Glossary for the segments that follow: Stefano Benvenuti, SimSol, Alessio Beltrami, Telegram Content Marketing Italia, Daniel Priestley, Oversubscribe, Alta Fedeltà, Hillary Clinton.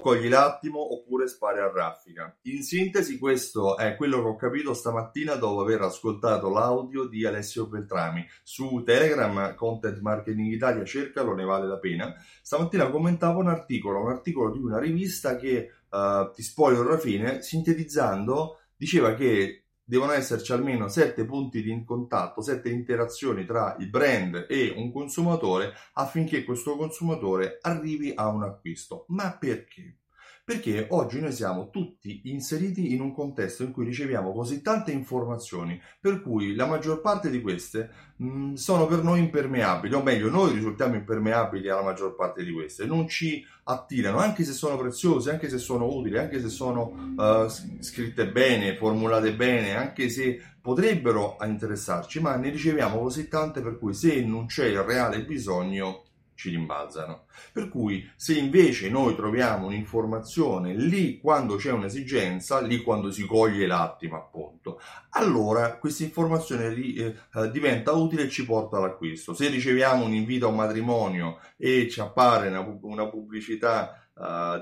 cogli l'attimo oppure spari a raffica. In sintesi, questo è quello che ho capito stamattina dopo aver ascoltato l'audio di Alessio Beltrami su Telegram Content Marketing Italia, cercalo, ne vale la pena. Stamattina commentavo un articolo di una rivista che, ti spoilerò alla fine, sintetizzando, diceva che devono esserci almeno 7 punti di contatto, 7 interazioni tra il brand e un consumatore affinché questo consumatore arrivi a un acquisto. Ma perché? Perché oggi noi siamo tutti inseriti in un contesto in cui riceviamo così tante informazioni, per cui la maggior parte di queste sono per noi impermeabili, o meglio, noi risultiamo impermeabili alla maggior parte di queste, non ci attirano, anche se sono preziose, anche se sono utili, anche se sono scritte bene, formulate bene, anche se potrebbero interessarci, ma ne riceviamo così tante per cui se non c'è il reale bisogno ci rimbalzano. Per cui se invece noi troviamo un'informazione lì quando c'è un'esigenza, lì quando si coglie l'attimo appunto, allora questa informazione diventa utile e ci porta all'acquisto. Se riceviamo un invito a un matrimonio e ci appare una pubblicità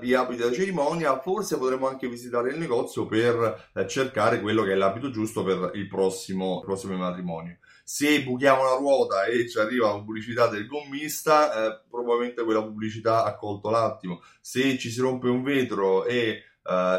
di abiti da cerimonia, forse potremmo anche visitare il negozio per cercare quello che è l'abito giusto per il prossimo matrimonio. Se buchiamo la ruota e ci arriva una pubblicità del gommista, probabilmente quella pubblicità ha colto l'attimo. Se ci si rompe un vetro e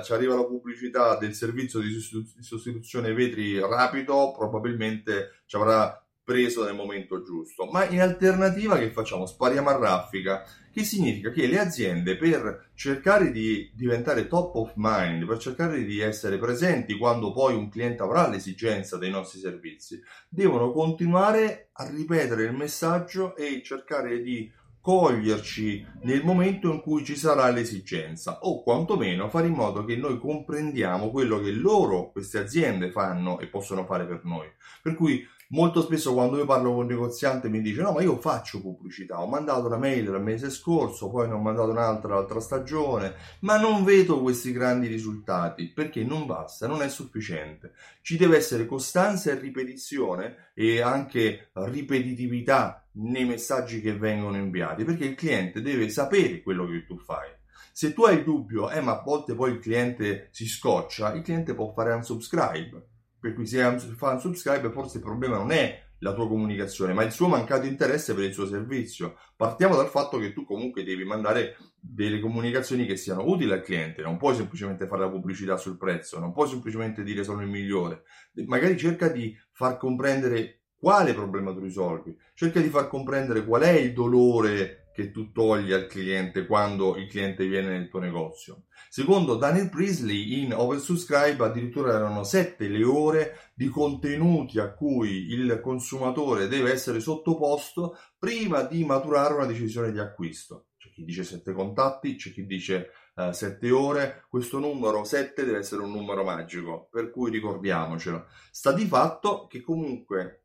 ci arriva la pubblicità del servizio di sostituzione vetri rapido, probabilmente ci avrà preso nel momento giusto. Ma in alternativa che facciamo? Spariamo a raffica, che significa che le aziende, per cercare di diventare top of mind, per cercare di essere presenti quando poi un cliente avrà l'esigenza dei nostri servizi, devono continuare a ripetere il messaggio e cercare di coglierci nel momento in cui ci sarà l'esigenza, o quantomeno fare in modo che noi comprendiamo quello che loro, queste aziende, fanno e possono fare per noi. Per cui molto spesso quando io parlo con un negoziante mi dice: no, ma io faccio pubblicità, ho mandato una mail il mese scorso, poi ne ho mandato un'altra l'altra stagione, ma non vedo questi grandi risultati. Perché non basta, non è sufficiente, ci deve essere costanza e ripetizione e anche ripetitività nei messaggi che vengono inviati, perché il cliente deve sapere quello che tu fai. Se tu hai il dubbio, ma a volte poi il cliente si scoccia, il cliente può fare unsubscribe. Per cui se fa unsubscribe, forse il problema non è la tua comunicazione, ma il suo mancato interesse per il suo servizio. Partiamo dal fatto che tu comunque devi mandare delle comunicazioni che siano utili al cliente, non puoi semplicemente fare la pubblicità sul prezzo, non puoi semplicemente dire sono il migliore. Magari cerca di far comprendere quale problema tu risolvi, cerca di far comprendere qual è il dolore che tu togli al cliente quando il cliente viene nel tuo negozio. Secondo Daniel Priestley in Oversubscribe addirittura erano 7 le ore di contenuti a cui il consumatore deve essere sottoposto prima di maturare una decisione di acquisto. C'è chi dice 7 contatti, c'è chi dice 7 ore, questo numero 7 deve essere un numero magico, per cui ricordiamocelo. Sta di fatto che comunque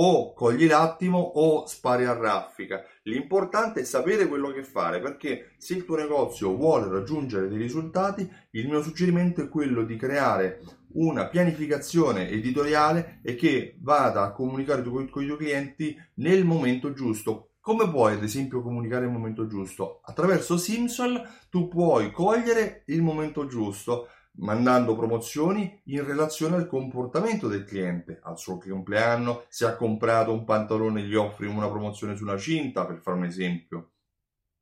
o cogli l'attimo o spari a raffica. L'importante è sapere quello che fare, perché se il tuo negozio vuole raggiungere dei risultati, il mio suggerimento è quello di creare una pianificazione editoriale e che vada a comunicare con i tuoi clienti nel momento giusto. Come puoi ad esempio comunicare il momento giusto? Attraverso SimSol tu puoi cogliere il momento giusto, mandando promozioni in relazione al comportamento del cliente, al suo compleanno. Se ha comprato un pantalone gli offri una promozione su una cinta, per fare un esempio.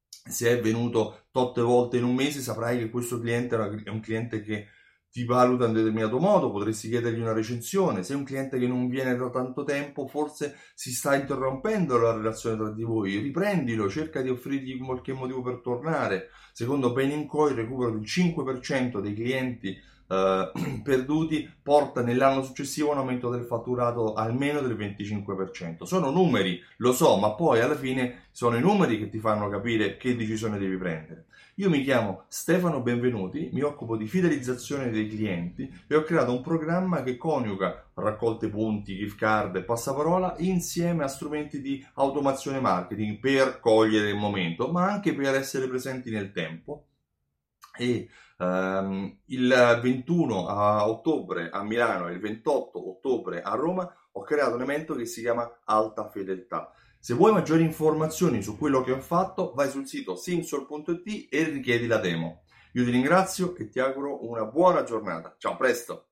Se è venuto 8 volte in un mese, saprai che questo cliente è un cliente che ti valuta in un determinato modo, potresti chiedergli una recensione. Se è un cliente che non viene da tanto tempo, forse si sta interrompendo la relazione tra di voi, riprendilo, cerca di offrirgli qualche motivo per tornare. Secondo Ben & Co, il recupero del 5% dei clienti perduti porta nell'anno successivo un aumento del fatturato almeno del 25%. Sono numeri, lo so, ma poi alla fine sono i numeri che ti fanno capire che decisione devi prendere. Io mi chiamo Stefano Benvenuti, mi occupo di fidelizzazione dei clienti e ho creato un programma che coniuga raccolte punti, gift card e passaparola insieme a strumenti di automazione marketing per cogliere il momento, ma anche per essere presenti nel tempo. E il 21 ottobre a Milano e il 28 ottobre a Roma ho creato un evento che si chiama Alta Fedeltà. Se vuoi maggiori informazioni su quello che ho fatto, vai sul sito simsol.it e richiedi la demo. Io ti ringrazio e ti auguro una buona giornata. Ciao, a presto!